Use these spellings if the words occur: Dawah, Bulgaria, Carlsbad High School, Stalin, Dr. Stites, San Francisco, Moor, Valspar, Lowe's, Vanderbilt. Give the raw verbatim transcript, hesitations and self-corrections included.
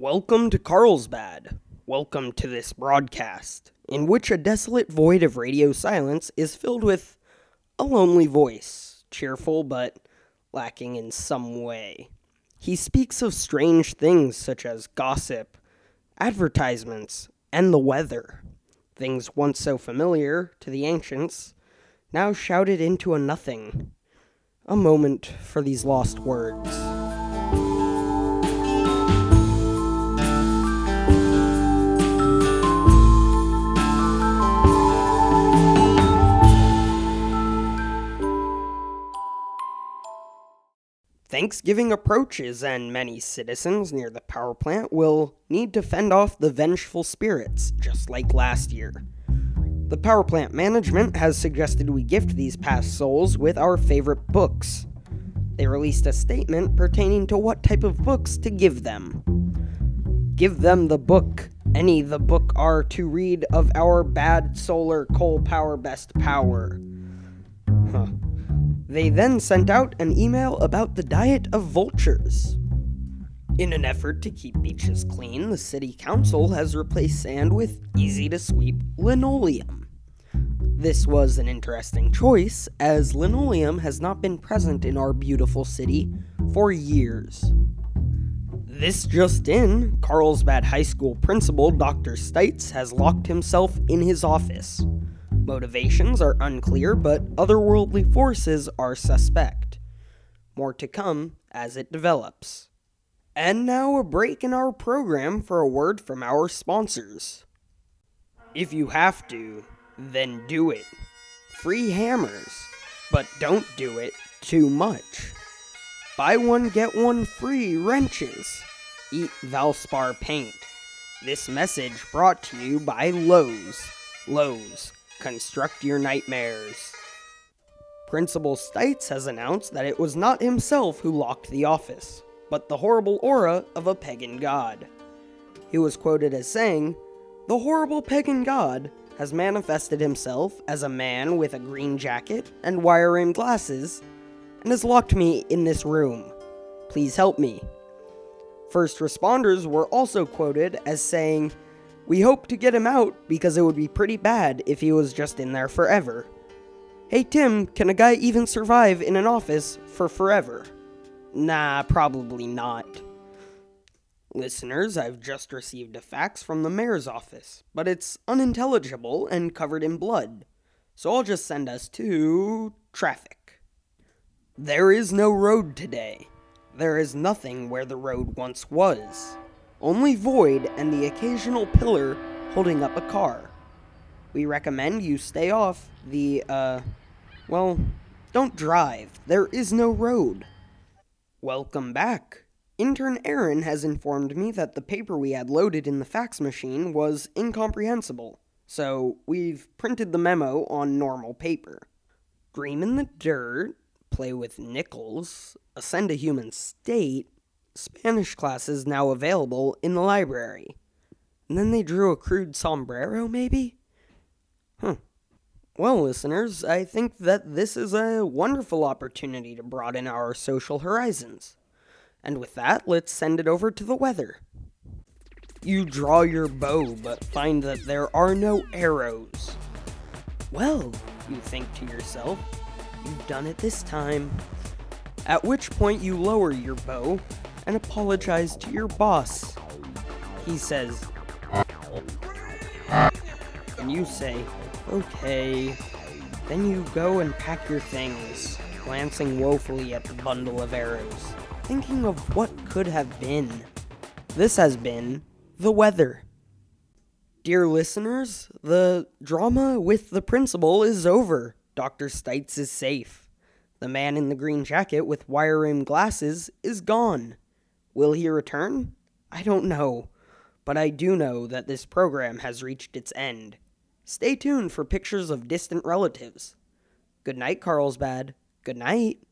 Welcome to Carlsbad. Welcome to this broadcast, in which a desolate void of radio silence is filled with a lonely voice, cheerful but lacking in some way. He speaks of strange things such as gossip, advertisements, and the weather. Things once so familiar to the ancients, now shouted into a nothing. A moment for these lost words. Thanksgiving approaches, and many citizens near the power plant will need to fend off the vengeful spirits, just like last year. The power plant management has suggested we gift these past souls with our favorite books. They released a statement pertaining to what type of books to give them. Give them the book, any the book are to read of our bad solar coal power best power. Huh. They then sent out an email about the diet of vultures. In an effort to keep beaches clean, the city council has replaced sand with easy-to-sweep linoleum. This was an interesting choice, as linoleum has not been present in our beautiful city for years. This just in, Carlsbad High School principal Doctor Stites has locked himself in his office. Motivations are unclear, but otherworldly forces are suspect. More to come as it develops. And now a break in our program for a word from our sponsors. If you have to, then do it. Free hammers, but don't do it too much. Buy one, get one free wrenches. Eat Valspar paint. This message brought to you by Lowe's. Lowe's. Construct your nightmares. Principal Stites has announced that it was not himself who locked the office, but the horrible aura of a pagan god. He was quoted as saying, "The horrible pagan god has manifested himself as a man with a green jacket and wire rimmed glasses and has locked me in this room. Please help me." First responders were also quoted as saying, "We hope to get him out because it would be pretty bad if he was just in there forever. Hey Tim, can a guy even survive in an office for forever? Nah, probably not." Listeners, I've just received a fax from the mayor's office, but it's unintelligible and covered in blood, so I'll just send us to traffic. There is no road today. There is nothing where the road once was. Only void and the occasional pillar holding up a car. We recommend you stay off the, uh, well, don't drive. There is no road. Welcome back. Intern Aaron has informed me that the paper we had loaded in the fax machine was incomprehensible, so we've printed the memo on normal paper. Dream in the dirt, play with nickels, ascend a human state, Spanish classes now available in the library. And then they drew a crude sombrero, maybe? Huh. Well, listeners, I think that this is a wonderful opportunity to broaden our social horizons. And with that, let's send it over to the weather. You draw your bow, but find that there are no arrows. Well, you think to yourself, you've done it this time. At which point you lower your bow and apologize to your boss. He says, and you say, okay. Then you go and pack your things, glancing woefully at the bundle of arrows, thinking of what could have been. This has been the weather. Dear listeners, the drama with the principal is over. Doctor Stites is safe. The man in the green jacket with wire-rimmed glasses is gone. Will he return? I don't know, but I do know that this program has reached its end. Stay tuned for pictures of distant relatives. Good night, Carlsbad. Good night.